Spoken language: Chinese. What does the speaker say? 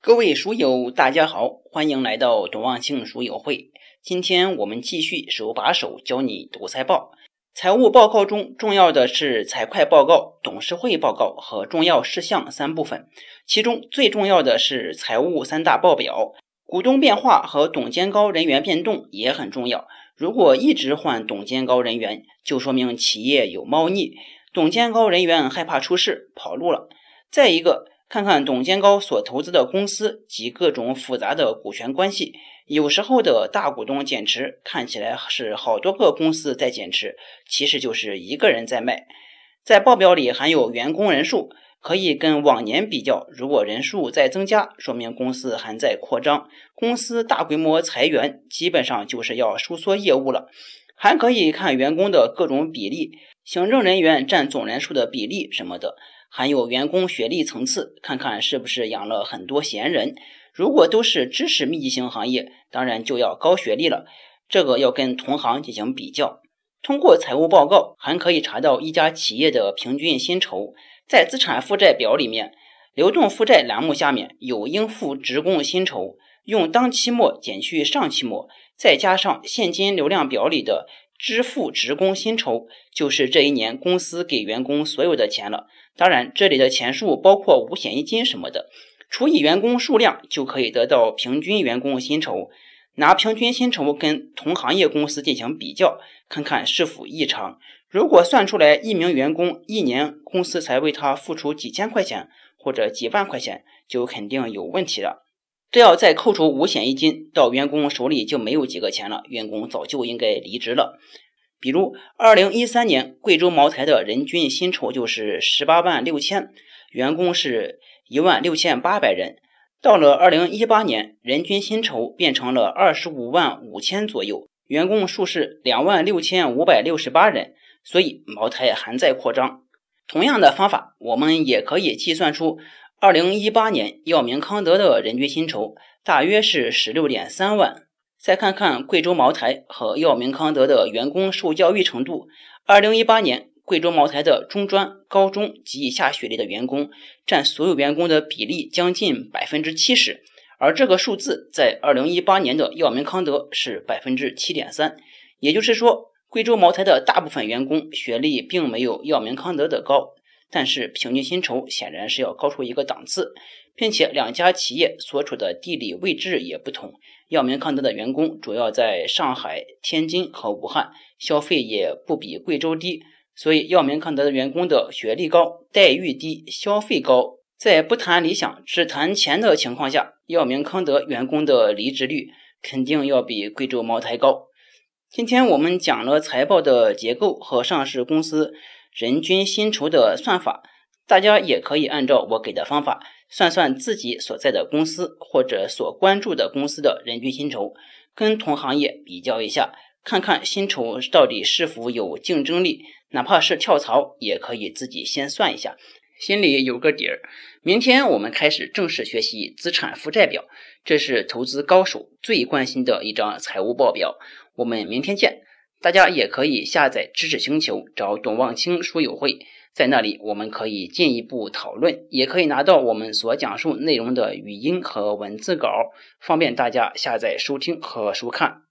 各位书友大家好，欢迎来到董望庆书友会。今天我们继续手把手教你读财报。财务报告中重要的是财会报告、董事会报告和重要事项三部分，其中最重要的是财务三大报表。股东变化和董监高人员变动也很重要，如果一直换董监高人员，就说明企业有猫腻，董监高人员害怕出事跑路了。再一个，看看董监高所投资的公司及各种复杂的股权关系，有时候的大股东减持看起来是好多个公司在减持，其实就是一个人在卖。在报表里含有员工人数，可以跟往年比较，如果人数在增加，说明公司还在扩张，公司大规模裁员基本上就是要收缩业务了。还可以看员工的各种比例，行政人员占总人数的比例什么的，还有员工学历层次，看看是不是养了很多闲人。如果都是知识密集型行业，当然就要高学历了，这个要跟同行进行比较。通过财务报告还可以查到一家企业的平均薪酬。在资产负债表里面，流动负债栏目下面有应付职工薪酬，用当期末减去上期末，再加上现金流量表里的支付职工薪酬，就是这一年公司给员工所有的钱了，当然这里的钱数包括五险一金什么的，除以员工数量就可以得到平均员工薪酬，拿平均薪酬跟同行业公司进行比较，看看是否异常。如果算出来一名员工一年公司才为他付出几千块钱或者几万块钱，就肯定有问题了。这要再扣除五险一金，到员工手里就没有几个钱了，员工早就应该离职了。比如2013年贵州茅台的人均薪酬就是18万6千，员工是1万6800人，到了2018年人均薪酬变成了25万5千左右，员工数是2万6568人，所以茅台还在扩张。同样的方法，我们也可以计算出2018年药明康德的人均薪酬大约是 16.3 万。再看看贵州茅台和药明康德的员工受教育程度。2018年贵州茅台的中专、高中及以下学历的员工占所有员工的比例将近 70%， 而这个数字在2018年的药明康德是 7.3%， 也就是说贵州茅台的大部分员工学历并没有药明康德的高，但是平均薪酬显然是要高出一个档次，并且两家企业所处的地理位置也不同，药明康德的员工主要在上海、天津和武汉，消费也不比贵州低，所以药明康德的员工的学历高、待遇低、消费高，在不谈理想只谈钱的情况下，药明康德员工的离职率肯定要比贵州茅台高。今天我们讲了财报的结构和上市公司人均薪酬的算法，大家也可以按照我给的方法算算自己所在的公司或者所关注的公司的人均薪酬，跟同行业比较一下，看看薪酬到底是否有竞争力，哪怕是跳槽也可以自己先算一下，心里有个底儿。明天我们开始正式学习资产负债表，这是投资高手最关心的一张财务报表，我们明天见。大家也可以下载知识星球，找董望清书友会，在那里我们可以进一步讨论，也可以拿到我们所讲述内容的语音和文字稿，方便大家下载收听和收看。